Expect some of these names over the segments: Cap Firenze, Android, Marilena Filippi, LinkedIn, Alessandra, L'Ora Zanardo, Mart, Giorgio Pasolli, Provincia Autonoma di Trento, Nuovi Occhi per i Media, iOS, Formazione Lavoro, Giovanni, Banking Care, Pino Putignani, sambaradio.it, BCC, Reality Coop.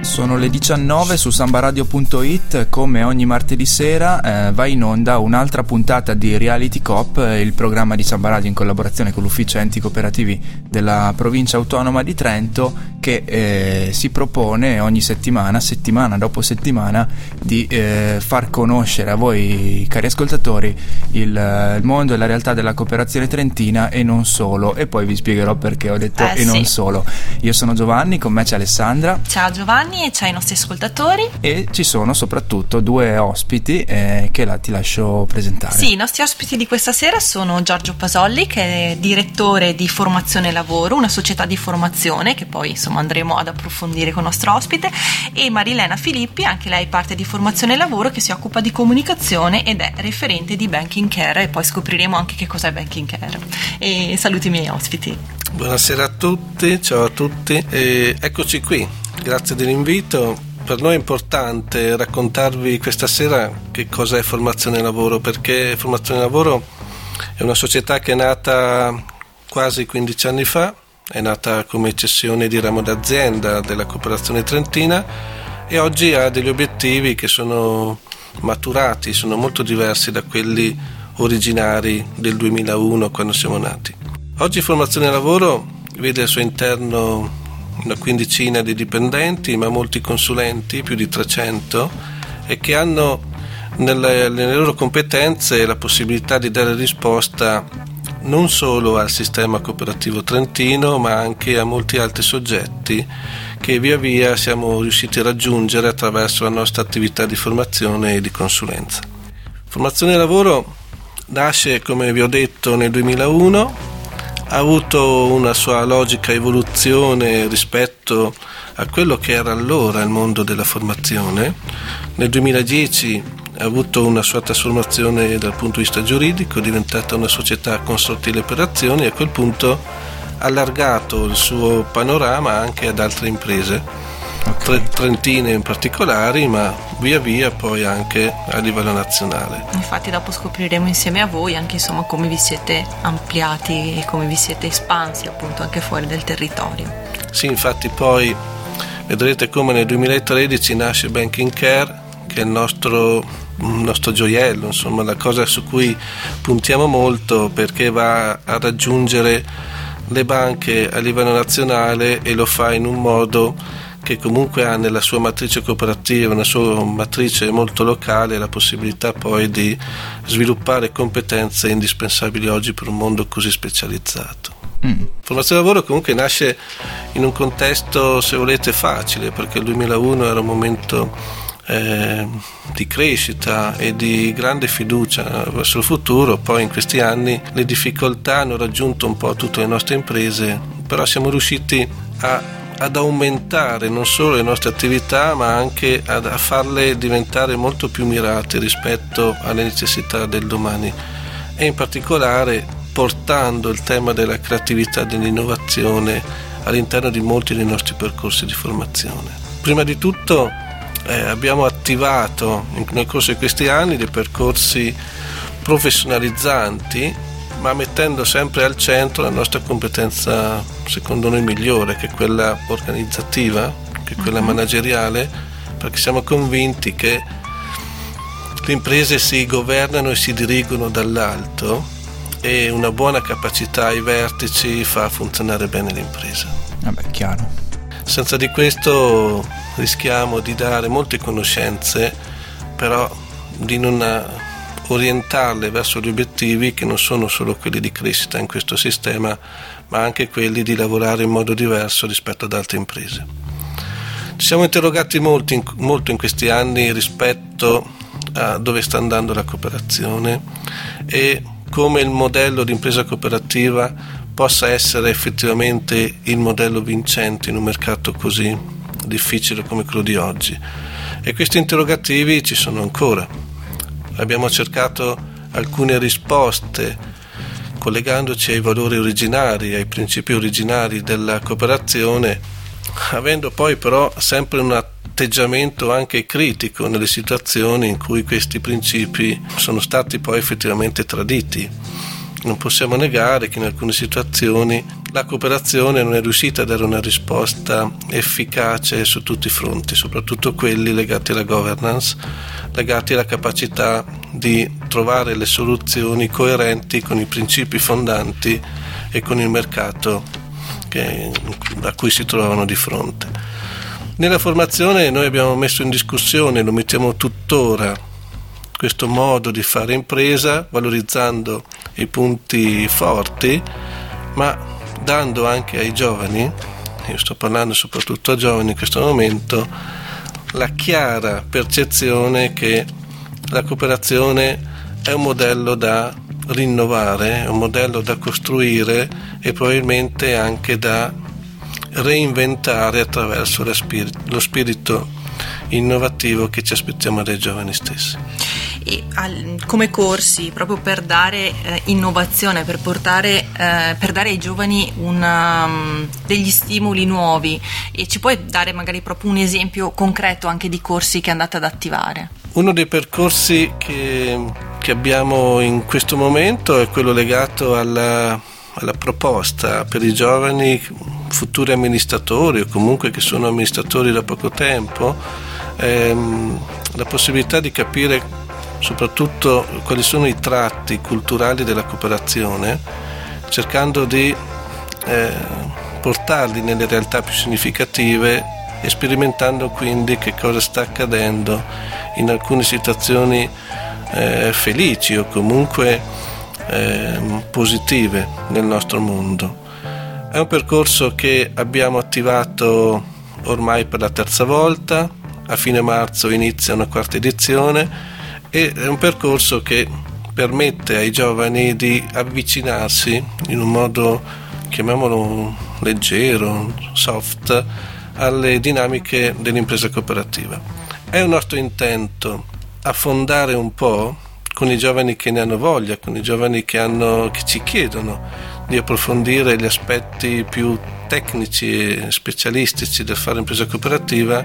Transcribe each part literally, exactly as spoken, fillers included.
Sono le diciannove su sambaradio punto it, come ogni martedì sera eh, va in onda un'altra puntata di Reality Coop, il programma di Samba Radio in collaborazione con l'ufficio enti cooperativi della Provincia Autonoma di Trento, che eh, si propone ogni settimana, settimana dopo settimana, di eh, far conoscere a voi, cari ascoltatori, il, il mondo e la realtà della cooperazione trentina e non solo, e poi vi spiegherò perché ho detto eh, e sì. non solo. Io sono Giovanni, con me c'è Alessandra. Ciao Giovanni. E c'è i nostri ascoltatori. E ci sono soprattutto due ospiti eh, che la, ti lascio presentare. Sì, i nostri ospiti di questa sera sono Giorgio Pasolli, che è direttore di Formazione Lavoro, una società di formazione che poi insomma andremo ad approfondire con il nostro ospite, e Marilena Filippi, anche lei parte di Formazione Lavoro, che si occupa di comunicazione ed è referente di Banking Care, e poi scopriremo anche che cos'è Banking Care. E saluti i miei ospiti. Buonasera a tutti, ciao a tutti, e eccoci qui. Grazie dell'invito, per noi è importante raccontarvi questa sera che cos'è Formazione Lavoro, perché Formazione Lavoro è una società che è nata quasi quindici anni fa, è nata come cessione di ramo d'azienda della cooperazione trentina e oggi ha degli obiettivi che sono maturati, sono molto diversi da quelli originari del duemilauno, quando siamo nati. Oggi Formazione Lavoro vede al suo interno una quindicina di dipendenti, ma molti consulenti, più di trecento, e che hanno nelle, nelle loro competenze la possibilità di dare risposta non solo al sistema cooperativo trentino, ma anche a molti altri soggetti che via via siamo riusciti a raggiungere attraverso la nostra attività di formazione e di consulenza. Formazione Lavoro nasce, come vi ho detto, nel duemilauno, ha avuto una sua logica evoluzione rispetto a quello che era allora il mondo della formazione. Nel duemiladieci ha avuto una sua trasformazione dal punto di vista giuridico, è diventata una società consortile per azioni, e a quel punto ha allargato il suo panorama anche ad altre imprese, okay. trentine in particolare, ma via via poi anche a livello nazionale. Infatti dopo scopriremo insieme a voi anche insomma come vi siete ampliati e come vi siete espansi appunto anche fuori del territorio. Sì, infatti poi vedrete come nel duemilatredici nasce Banking Care, che è il nostro il nostro gioiello, insomma la cosa su cui puntiamo molto, perché va a raggiungere le banche a livello nazionale e lo fa in un modo che comunque ha nella sua matrice cooperativa, una sua matrice molto locale, la possibilità poi di sviluppare competenze indispensabili oggi per un mondo così specializzato. Mm. Formazione Lavoro comunque nasce in un contesto, se volete, facile, perché il duemilauno era un momento eh, di crescita e di grande fiducia verso il futuro. Poi in questi anni le difficoltà hanno raggiunto un po' tutte le nostre imprese, però siamo riusciti a ad aumentare non solo le nostre attività, ma anche ad, a farle diventare molto più mirate rispetto alle necessità del domani, e in particolare portando il tema della creatività e dell'innovazione all'interno di molti dei nostri percorsi di formazione. Prima di tutto eh, abbiamo attivato nel corso di questi anni dei percorsi professionalizzanti, ma mettendo sempre al centro la nostra competenza, secondo noi migliore, che è quella organizzativa, che è quella manageriale, perché siamo convinti che le imprese si governano e si dirigono dall'alto, e una buona capacità ai vertici fa funzionare bene l'impresa. Vabbè, chiaro. Senza di questo rischiamo di dare molte conoscenze, però di non orientarle verso gli obiettivi che non sono solo quelli di crescita in questo sistema, ma anche quelli di lavorare in modo diverso rispetto ad altre imprese. Ci siamo interrogati molto in, molto in questi anni rispetto a dove sta andando la cooperazione e come il modello di impresa cooperativa possa essere effettivamente il modello vincente in un mercato così difficile come quello di oggi. E questi interrogativi ci sono ancora. Abbiamo cercato alcune risposte collegandoci ai valori originari, ai principi originari della cooperazione, avendo poi però sempre una atteggiamento anche critico nelle situazioni in cui questi principi sono stati poi effettivamente traditi. Non possiamo negare che in alcune situazioni la cooperazione non è riuscita a dare una risposta efficace su tutti i fronti, soprattutto quelli legati alla governance, legati alla capacità di trovare le soluzioni coerenti con i principi fondanti e con il mercato che, a cui si trovavano di fronte. Nella formazione noi abbiamo messo in discussione, lo mettiamo tuttora, questo modo di fare impresa, valorizzando i punti forti, ma dando anche ai giovani, io sto parlando soprattutto a giovani in questo momento, la chiara percezione che la cooperazione è un modello da rinnovare, è un modello da costruire e probabilmente anche da reinventare attraverso lo spirito innovativo che ci aspettiamo dai giovani stessi. E al, come corsi proprio per dare eh, innovazione, per portare eh, per dare ai giovani una, um, degli stimoli nuovi, e ci puoi dare magari proprio un esempio concreto anche di corsi che andate ad attivare? Uno dei percorsi che, che abbiamo in questo momento è quello legato alla, alla proposta per i giovani futuri amministratori o comunque che sono amministratori da poco tempo, ehm, la possibilità di capire soprattutto quali sono i tratti culturali della cooperazione, cercando di eh, portarli nelle realtà più significative e sperimentando quindi che cosa sta accadendo in alcune situazioni eh, felici o comunque eh, positive nel nostro mondo. È un percorso che abbiamo attivato ormai per la terza volta, a fine marzo inizia una quarta edizione, e è un percorso che permette ai giovani di avvicinarsi in un modo, chiamiamolo leggero, soft, alle dinamiche dell'impresa cooperativa. È un nostro intento affondare un po' con i giovani che ne hanno voglia, con i giovani che, hanno, che ci chiedono di approfondire gli aspetti più tecnici e specialistici del fare impresa cooperativa,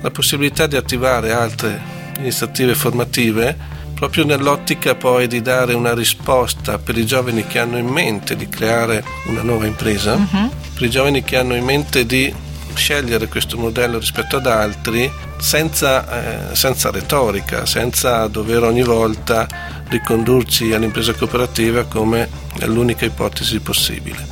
la possibilità di attivare altre iniziative formative proprio nell'ottica poi di dare una risposta per i giovani che hanno in mente di creare una nuova impresa, uh-huh. per i giovani che hanno in mente di scegliere questo modello rispetto ad altri senza, eh, senza retorica, senza dover ogni volta ricondurci all'impresa cooperativa come l'unica ipotesi possibile.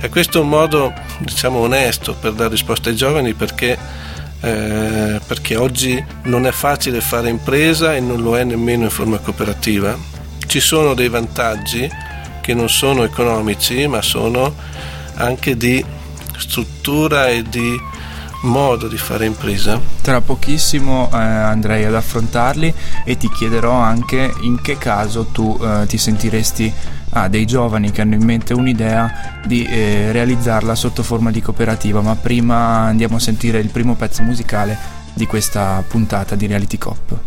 E questo è un modo, diciamo, onesto per dare risposta ai giovani, perché Eh, perché oggi non è facile fare impresa e non lo è nemmeno in forma cooperativa. Ci sono dei vantaggi che non sono economici, ma sono anche di struttura e di modo di fare impresa. Tra pochissimo eh, andrei ad affrontarli e ti chiederò anche in che caso tu eh, ti sentiresti a ah, dei giovani che hanno in mente un'idea di eh, realizzarla sotto forma di cooperativa, ma prima andiamo a sentire il primo pezzo musicale di questa puntata di Reality Coop.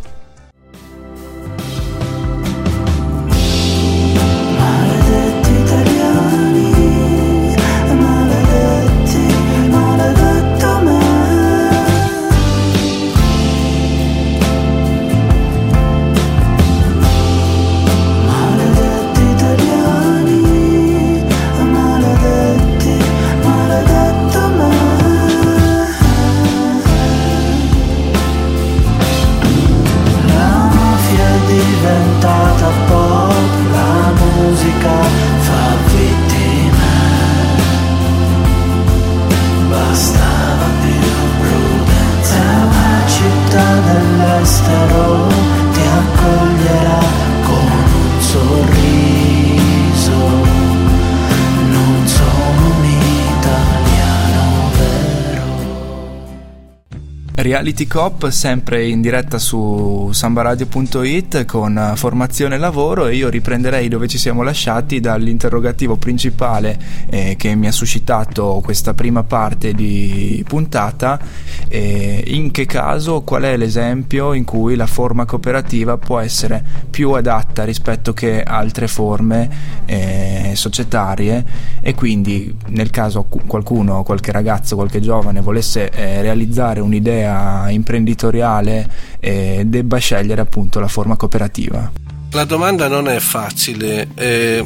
Reality Coop, sempre in diretta su sambaradio punto it con Formazione Lavoro, e io riprenderei dove ci siamo lasciati dall'interrogativo principale eh, che mi ha suscitato questa prima parte di puntata, eh, in che caso, qual è l'esempio in cui la forma cooperativa può essere più adatta rispetto che altre forme eh, societarie, e quindi nel caso qualcuno, qualche ragazzo, qualche giovane volesse eh, realizzare un'idea vita imprenditoriale eh, debba scegliere appunto la forma cooperativa? La domanda non è facile, eh,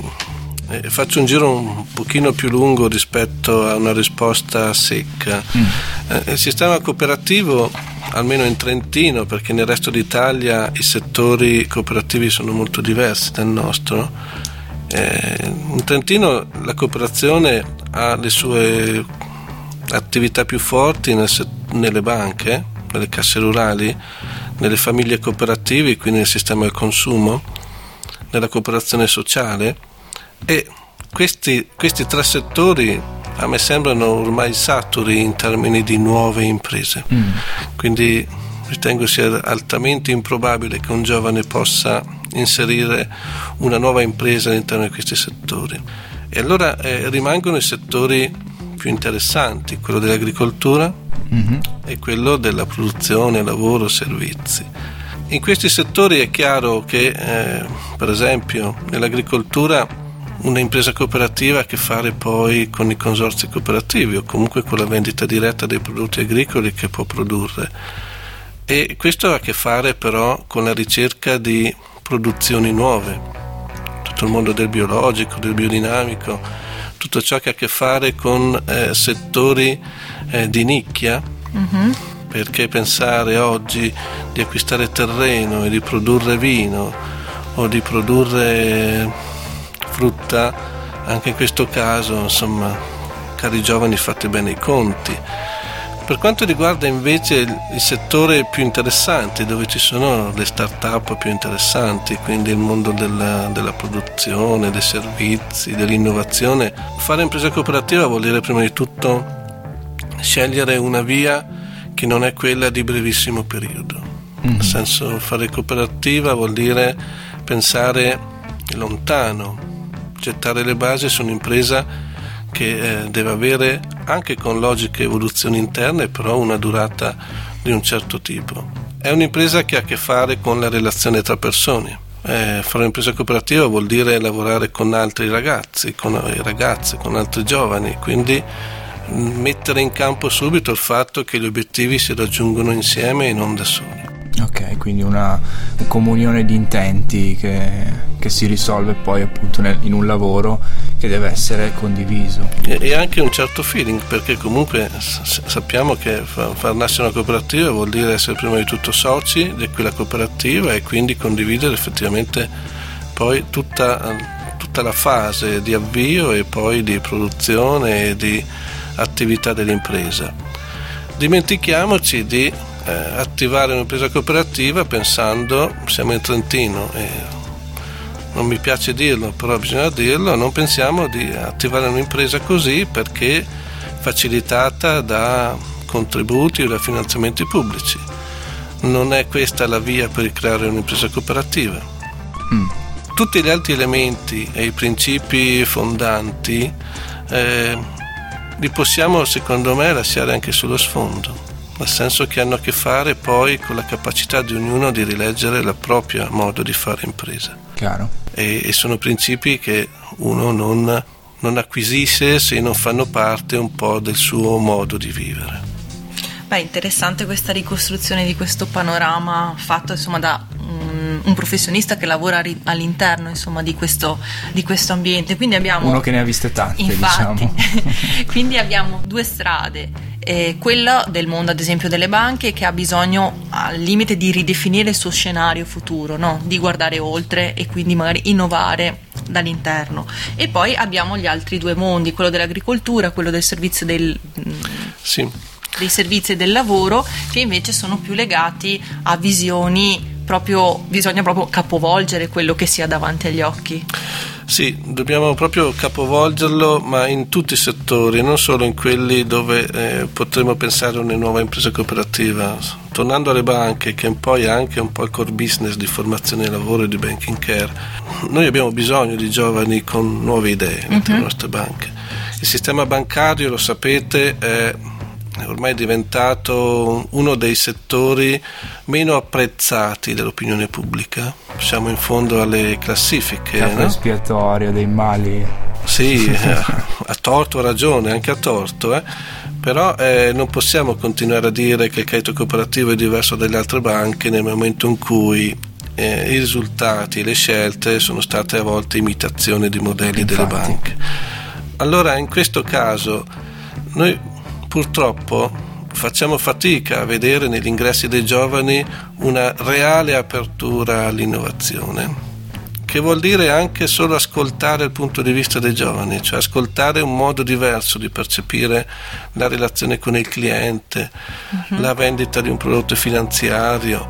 eh, faccio un giro un pochino più lungo rispetto a una risposta secca. Mm. Eh, il sistema cooperativo, almeno in Trentino, perché nel resto d'Italia i settori cooperativi sono molto diversi dal nostro, eh, in Trentino la cooperazione ha le sue attività più forti nel se- nelle banche, nelle casse rurali, nelle famiglie cooperative, quindi nel sistema del consumo, nella cooperazione sociale, e questi, questi tre settori a me sembrano ormai saturi in termini di nuove imprese. Mm. Quindi ritengo sia altamente improbabile che un giovane possa inserire una nuova impresa all'interno di questi settori. E allora eh, rimangono i settori più interessanti, quello dell'agricoltura, mm-hmm, e quello della produzione, lavoro, servizi. In questi settori è chiaro che eh, per esempio nell'agricoltura un'impresa cooperativa ha a che fare poi con i consorzi cooperativi o comunque con la vendita diretta dei prodotti agricoli che può produrre, e questo ha a che fare però con la ricerca di produzioni nuove, tutto il mondo del biologico, del biodinamico, tutto ciò che ha a che fare con eh, settori eh, di nicchia. Mm-hmm. Perché pensare oggi di acquistare terreno e di produrre vino o di produrre frutta, anche in questo caso, insomma, cari giovani, fate bene i conti. Per quanto riguarda invece il, il settore più interessante, dove ci sono le start-up più interessanti, quindi il mondo della, della produzione, dei servizi, dell'innovazione, fare impresa cooperativa vuol dire prima di tutto scegliere una via che non è quella di brevissimo periodo. Mm-hmm. Nel senso, fare cooperativa vuol dire pensare lontano, gettare le basi su un'impresa che eh, deve avere, anche con logiche evoluzioni interne, però una durata di un certo tipo. È un'impresa che ha a che fare con la relazione tra persone. Eh, fare un'impresa cooperativa vuol dire lavorare con altri ragazzi, con ragazze, con altri giovani, quindi mettere in campo subito il fatto che gli obiettivi si raggiungono insieme e non da soli. Ok, quindi una comunione di intenti che, che si risolve poi appunto nel, in un lavoro che deve essere condiviso. E, e anche un certo feeling, perché comunque s- sappiamo che fa, far nascere una cooperativa vuol dire essere prima di tutto soci di quella cooperativa e quindi condividere effettivamente poi tutta, tutta la fase di avvio e poi di produzione e di attività dell'impresa. Dimentichiamoci di Eh, attivare un'impresa cooperativa pensando, siamo in Trentino e non mi piace dirlo, però bisogna dirlo, non pensiamo di attivare un'impresa così perché facilitata da contributi o da finanziamenti pubblici. Non è questa la via per creare un'impresa cooperativa. Mm. Tutti gli altri elementi e i principi fondanti eh, li possiamo, secondo me, lasciare anche sullo sfondo, nel senso che hanno a che fare poi con la capacità di ognuno di rileggere la propria modo di fare impresa. Chiaro. E, e sono principi che uno non, non acquisisce se non fanno parte un po' del suo modo di vivere. Beh, interessante questa ricostruzione di questo panorama fatto insomma da un, un professionista che lavora ri, all'interno insomma di questo, di questo ambiente. Quindi abbiamo uno che ne ha viste tante, infatti, diciamo. Quindi abbiamo due strade. Eh, quella del mondo ad esempio delle banche, che ha bisogno al limite di ridefinire il suo scenario futuro, no? Di guardare oltre e quindi magari innovare dall'interno, e poi abbiamo gli altri due mondi, quello dell'agricoltura, quello del servizio del, sì. dei servizi e del lavoro, che invece sono più legati a visioni, proprio bisogna proprio capovolgere quello che si ha davanti agli occhi. Sì, dobbiamo proprio capovolgerlo, ma in tutti i settori, non solo in quelli dove eh, potremmo pensare a una nuova impresa cooperativa. Tornando alle banche, che poi è anche un po' il core business di Formazione Lavoro e di Banking Care, noi abbiamo bisogno di giovani con nuove idee nelle uh-huh. nostre banche. Il sistema bancario, lo sapete, è ormai diventato uno dei settori meno apprezzati dell'opinione pubblica. Siamo in fondo alle classifiche. Capo no? espiatorio dei mali. Sì, a, a torto, a ragione, anche a torto, eh? però eh, non possiamo continuare a dire che il credito cooperativo è diverso dalle altre banche nel momento in cui eh, i risultati e le scelte sono state a volte imitazioni di modelli Infatti. delle banche. Allora in questo caso noi purtroppo facciamo fatica a vedere negli ingressi dei giovani una reale apertura all'innovazione, che vuol dire anche solo ascoltare il punto di vista dei giovani, cioè ascoltare un modo diverso di percepire la relazione con il cliente, uh-huh. la vendita di un prodotto finanziario,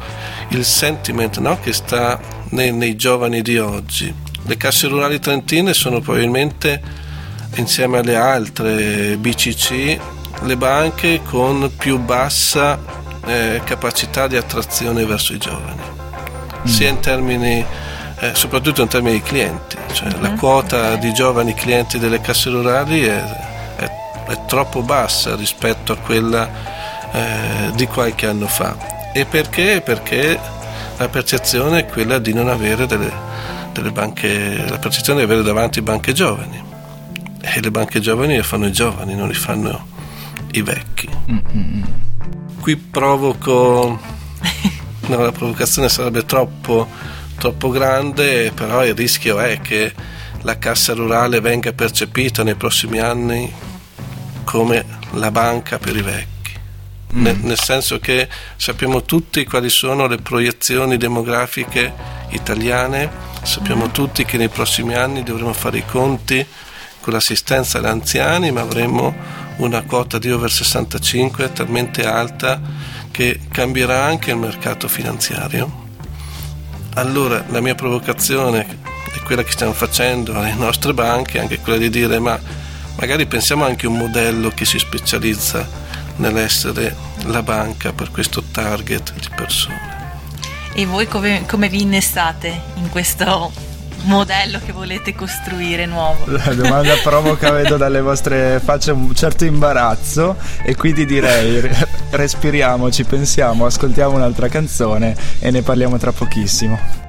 il sentiment, no, che sta nei, nei giovani di oggi. Le casse rurali trentine sono probabilmente, insieme alle altre B C C, le banche con più bassa eh, capacità di attrazione verso i giovani, mm. sia in termini eh, soprattutto in termini di clienti, cioè mm-hmm. la quota di giovani clienti delle casse rurali è, è, è troppo bassa rispetto a quella eh, di qualche anno fa. E perché? Perché la percezione è quella di non avere delle, delle banche, la percezione di avere davanti banche giovani, e le banche giovani le fanno i giovani, non li fanno i vecchi. Mm-hmm. Qui provoco, no, la provocazione sarebbe troppo, troppo grande, però il rischio è che la cassa rurale venga percepita nei prossimi anni come la banca per i vecchi, mm. ne, nel senso che sappiamo tutti quali sono le proiezioni demografiche italiane, sappiamo mm. tutti che nei prossimi anni dovremo fare i conti con l'assistenza agli anziani, ma avremo una quota di over sessantacinque talmente alta che cambierà anche il mercato finanziario. Allora la mia provocazione è quella che stiamo facendo alle nostre banche, anche quella di dire: ma magari pensiamo anche a un modello che si specializza nell'essere la banca per questo target di persone. E voi come, come vi innestate in questo modello che volete costruire nuovo? La domanda provoca, vedo dalle vostre facce un certo imbarazzo, e quindi direi respiriamo, ci pensiamo, ascoltiamo un'altra canzone e ne parliamo tra pochissimo.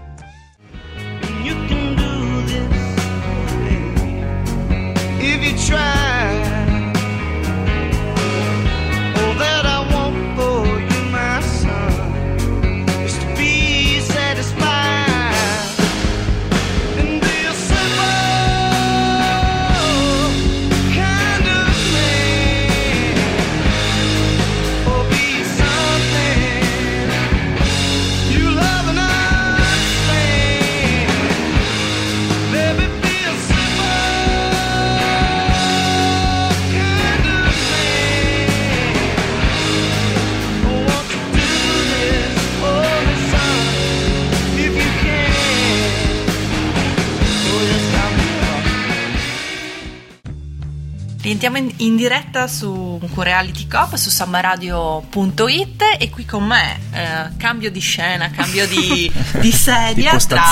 Andiamo in, in diretta su Reality Coop, su samba radio punto it, e qui con me eh, cambio di scena, cambio di, di sedia di tra,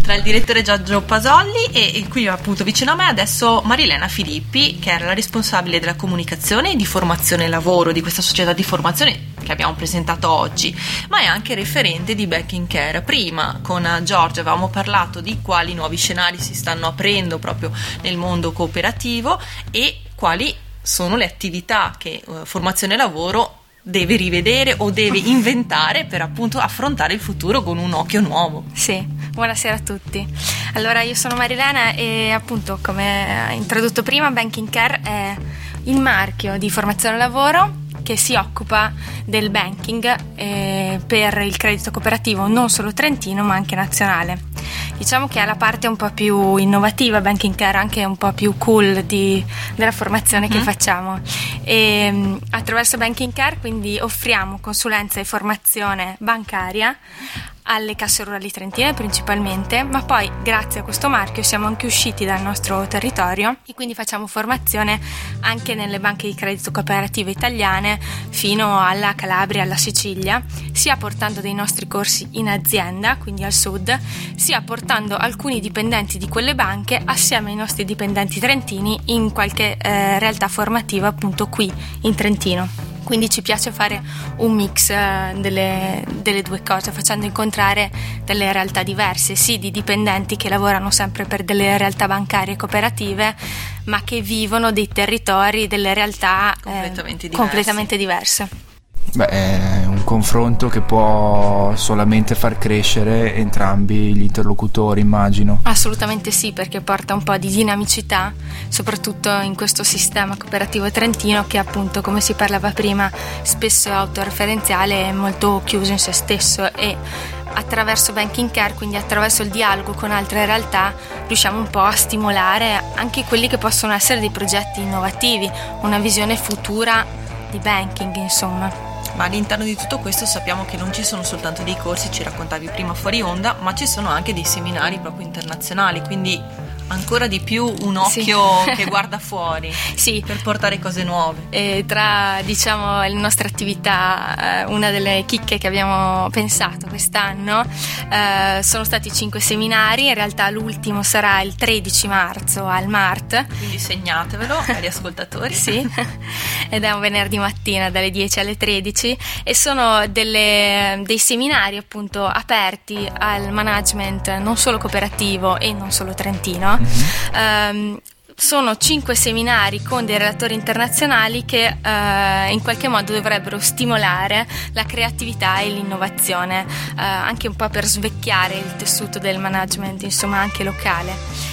tra il direttore Giorgio Pasolli e, e qui appunto vicino a me adesso Marilena Filippi, che era la responsabile della comunicazione e di Formazione Lavoro di questa società di formazione che abbiamo presentato oggi, ma è anche referente di Banking Care. Prima con Giorgio avevamo parlato di quali nuovi scenari si stanno aprendo proprio nel mondo cooperativo e quali sono le attività che eh, Formazione Lavoro deve rivedere o deve inventare per appunto affrontare il futuro con un occhio nuovo. Sì, buonasera a tutti. Allora, io sono Marilena e appunto, come introdotto prima, Banking Care è il marchio di Formazione Lavoro che si occupa del banking eh, per il credito cooperativo non solo trentino ma anche nazionale. Diciamo che ha la parte un po' più innovativa Banking Care, anche un po' più cool di, della formazione mm. che facciamo, e attraverso Banking Care quindi offriamo consulenza e formazione bancaria alle casse rurali trentine principalmente, ma poi grazie a questo marchio siamo anche usciti dal nostro territorio e quindi facciamo formazione anche nelle banche di credito cooperative italiane fino alla Calabria, alla Sicilia, sia portando dei nostri corsi in azienda, quindi al sud, sia portando alcuni dipendenti di quelle banche assieme ai nostri dipendenti trentini in qualche eh, realtà formativa appunto qui in Trentino. quindi ci piace fare un mix delle, delle due cose, facendo incontrare delle realtà diverse, sì di dipendenti che lavorano sempre per delle realtà bancarie e cooperative, ma che vivono dei territori, delle realtà completamente, eh, diverse. completamente diverse. Beh, è un confronto che può solamente far crescere entrambi gli interlocutori, immagino. Assolutamente sì, perché porta un po' di dinamicità, soprattutto in questo sistema cooperativo trentino che, appunto, come si parlava prima, spesso è autoreferenziale e molto chiuso in se stesso, e attraverso Banking Care, quindi attraverso il dialogo con altre realtà, riusciamo un po' a stimolare anche quelli che possono essere dei progetti innovativi, una visione futura di banking, insomma. Ma all'interno di tutto questo sappiamo che non ci sono soltanto dei corsi, ci raccontavi prima fuori onda, ma ci sono anche dei seminari proprio internazionali, quindi ancora di più un occhio sì. che guarda fuori sì. per portare cose nuove. E tra, diciamo, le nostre attività, eh, una delle chicche che abbiamo pensato quest'anno, eh, sono stati cinque seminari, in realtà l'ultimo sarà il tredici marzo al Mart, quindi segnatevelo agli ascoltatori sì. ed è un venerdì mattina dalle dieci alle tredici, e sono delle, dei seminari, appunto, aperti al management non solo cooperativo e non solo trentino. Mm-hmm. Um, sono cinque seminari con dei relatori internazionali che eh, in qualche modo dovrebbero stimolare la creatività e l'innovazione, eh, anche un po' per svecchiare il tessuto del management, insomma, anche locale.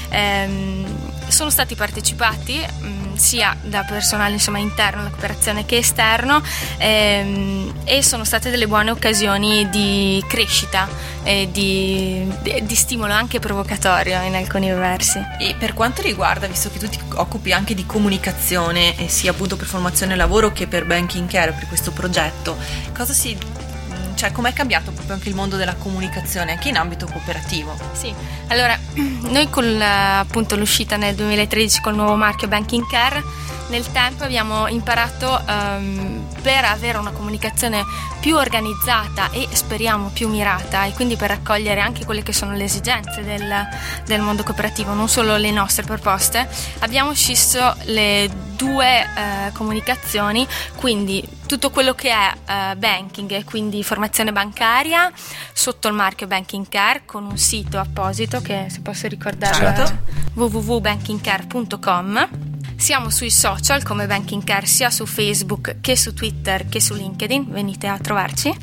Eh, sono stati partecipati mh, sia da personale, insomma, interno alla cooperazione che esterno, ehm, e sono state delle buone occasioni di crescita e di, di, di stimolo anche provocatorio in alcuni versi. E per quanto riguarda, visto che tu ti occupi anche di comunicazione, eh, sia appunto per Formazione Lavoro che per Banking Care, per questo progetto, cosa si... cioè com'è cambiato proprio anche il mondo della comunicazione anche in ambito cooperativo? Sì, allora noi con, appunto, l'uscita nel duemilatredici col nuovo marchio Banking Care, nel tempo abbiamo imparato um, per avere una comunicazione più organizzata e, speriamo, più mirata, e quindi per raccogliere anche quelle che sono le esigenze del, del mondo cooperativo, non solo le nostre proposte, abbiamo scisso le due eh, comunicazioni, quindi tutto quello che è eh, banking e quindi formazione bancaria sotto il marchio Banking Care, con un sito apposito che, se posso ricordare, certo. w w w punto banking care punto com. Siamo sui social come Banking Care, sia su Facebook che su Twitter che su LinkedIn, venite a trovarci,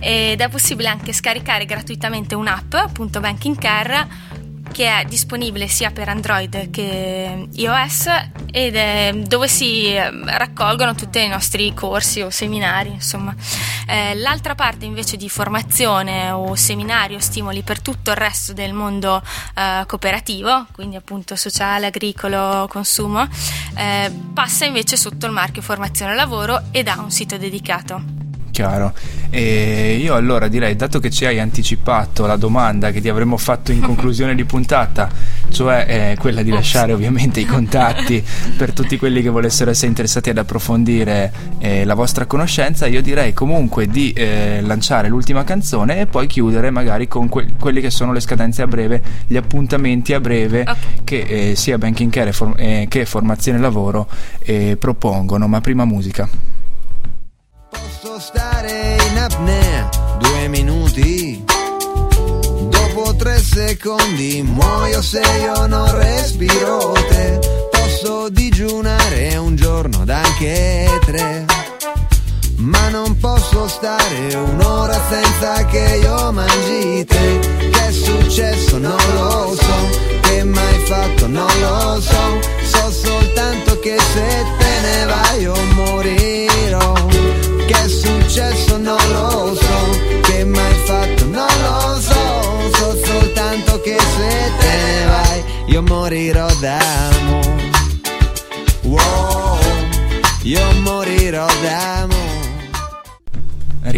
ed è possibile anche scaricare gratuitamente un'app, appunto Banking Care, che è disponibile sia per Android che iOS, ed è dove si raccolgono tutti i nostri corsi o seminari, insomma. Eh, l'altra parte invece di formazione o seminario, stimoli per tutto il resto del mondo eh, cooperativo, quindi appunto sociale, agricolo, consumo, eh, passa invece sotto il marchio Formazione Lavoro ed ha un sito dedicato. Chiaro. E io allora direi, dato che ci hai anticipato la domanda che ti avremmo fatto in conclusione di puntata, cioè eh, quella di lasciare ovviamente i contatti per tutti quelli che volessero essere interessati ad approfondire eh, la vostra conoscenza, io direi comunque di eh, lanciare l'ultima canzone e poi chiudere magari con que- quelle che sono le scadenze a breve, gli appuntamenti a breve, okay, che eh, sia Banking Care for- eh, che Formazione Lavoro eh, propongono. Ma prima musica. Posso stare in apnea due minuti, dopo tre secondi muoio se io non respiro te. Posso digiunare un giorno ed anche tre, ma non posso stare un'ora senza che io mangi te. Che è successo non lo so, che mai fatto non lo so, so soltanto che se te ne vai io morirò. Che è successo non lo so, che mai fatto non lo so, so soltanto che se te ne vai io morirò d'amore. Wow, io morirò d'amore.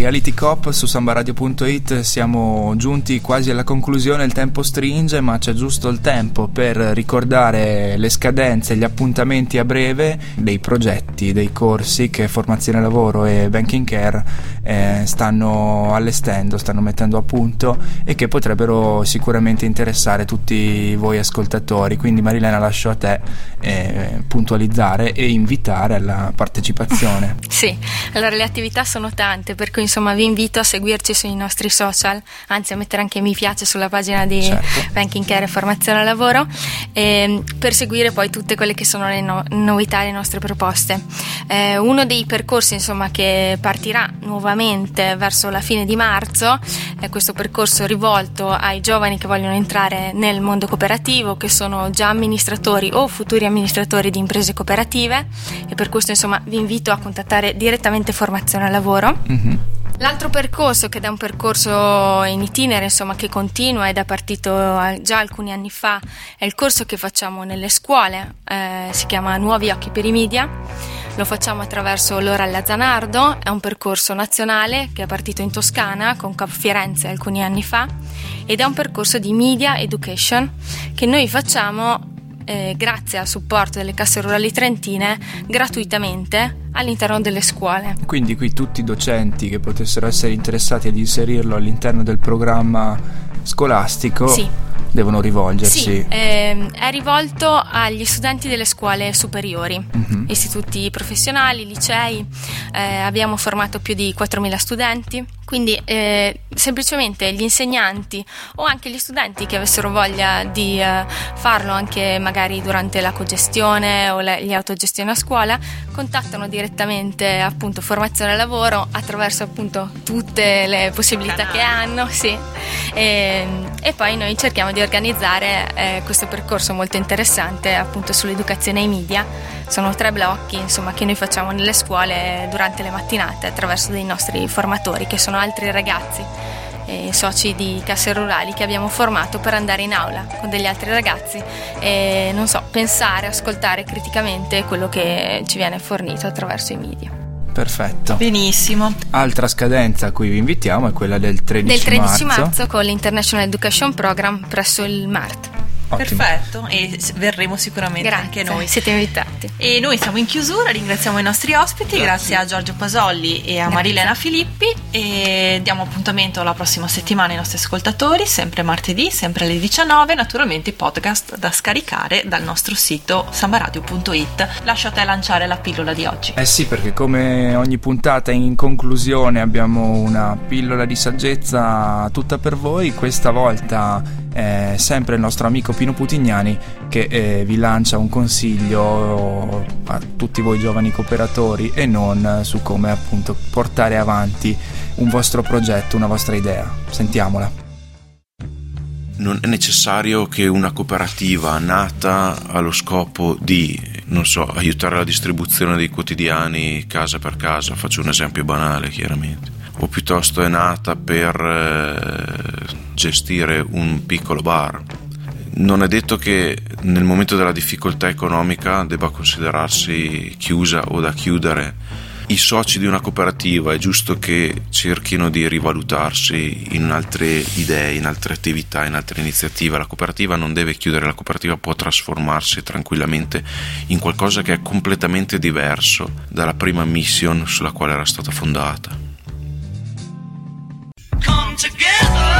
Reality Coop su samba radio punto it. Siamo giunti quasi alla conclusione, il tempo stringe, ma c'è giusto il tempo per ricordare le scadenze, gli appuntamenti a breve dei progetti, dei corsi che Formazione Lavoro e Banking Care eh, stanno allestendo, stanno mettendo a punto e che potrebbero sicuramente interessare tutti voi ascoltatori. Quindi Marilena, lascio a te eh, puntualizzare e invitare alla partecipazione. Sì, allora le attività sono tante, per cui insomma vi invito a seguirci sui nostri social, anzi a mettere anche mi piace sulla pagina di certo. Banking Care e Formazione Lavoro, ehm, per seguire poi tutte quelle che sono le no- novità e le nostre proposte. Eh, uno dei percorsi insomma che partirà nuovamente verso la fine di marzo è questo percorso rivolto ai giovani che vogliono entrare nel mondo cooperativo, che sono già amministratori o futuri amministratori di imprese cooperative, e per questo insomma vi invito a contattare direttamente Formazione Lavoro. Mm-hmm. L'altro percorso, che è un percorso in itinere, insomma, che continua ed è partito già alcuni anni fa, è il corso che facciamo nelle scuole, eh, si chiama Nuovi Occhi per i Media. Lo facciamo attraverso L'Ora Zanardo, è un percorso nazionale che è partito in Toscana con Cap Firenze alcuni anni fa, ed è un percorso di media education che noi facciamo Eh, grazie al supporto delle casse rurali trentine gratuitamente all'interno delle scuole. Quindi qui tutti i docenti che potessero essere interessati ad inserirlo all'interno del programma scolastico sì. devono rivolgersi. Sì, ehm, è rivolto agli studenti delle scuole superiori, mm-hmm. istituti professionali, licei, eh, abbiamo formato più di quattromila studenti. Quindi eh, semplicemente gli insegnanti o anche gli studenti che avessero voglia di eh, farlo anche magari durante la cogestione o le, le autogestioni a scuola, contattano direttamente appunto Formazione Lavoro attraverso appunto tutte le possibilità che hanno, sì. E, e poi noi cerchiamo di organizzare eh, questo percorso molto interessante appunto sull'educazione ai media. Sono tre blocchi insomma che noi facciamo nelle scuole durante le mattinate attraverso dei nostri formatori che sono altri ragazzi eh, soci di casse rurali che abbiamo formato per andare in aula con degli altri ragazzi e non so, pensare, ascoltare criticamente quello che ci viene fornito attraverso i media. Perfetto. Benissimo. Altra scadenza a cui vi invitiamo è quella del tredici marzo. marzo con l'International Education Program presso il Mart. Ottimo. Perfetto, e verremo sicuramente. Grazie, anche noi siete invitati. E noi siamo in chiusura, ringraziamo i nostri ospiti, grazie, grazie a Giorgio Pasolli e a grazie. Marilena Filippi, e diamo appuntamento la prossima settimana ai nostri ascoltatori, sempre martedì, sempre alle diciannove, naturalmente i podcast da scaricare dal nostro sito samba radio punto it. Lascio a te lanciare la pillola di oggi. Eh sì, perché come ogni puntata in conclusione abbiamo una pillola di saggezza tutta per voi, questa volta Eh, sempre il nostro amico Pino Putignani che eh, vi lancia un consiglio a tutti voi giovani cooperatori e non su come appunto portare avanti un vostro progetto, una vostra idea. Sentiamola. Non è necessario che una cooperativa nata allo scopo di, non so, aiutare la distribuzione dei quotidiani casa per casa, faccio un esempio banale chiaramente, o piuttosto è nata per eh, gestire un piccolo bar. Non è detto che nel momento della difficoltà economica debba considerarsi chiusa o da chiudere. I soci di una cooperativa è giusto che cerchino di rivalutarsi in altre idee, in altre attività, in altre iniziative. La cooperativa non deve chiudere, la cooperativa può trasformarsi tranquillamente in qualcosa che è completamente diverso dalla prima mission sulla quale era stata fondata. Come together.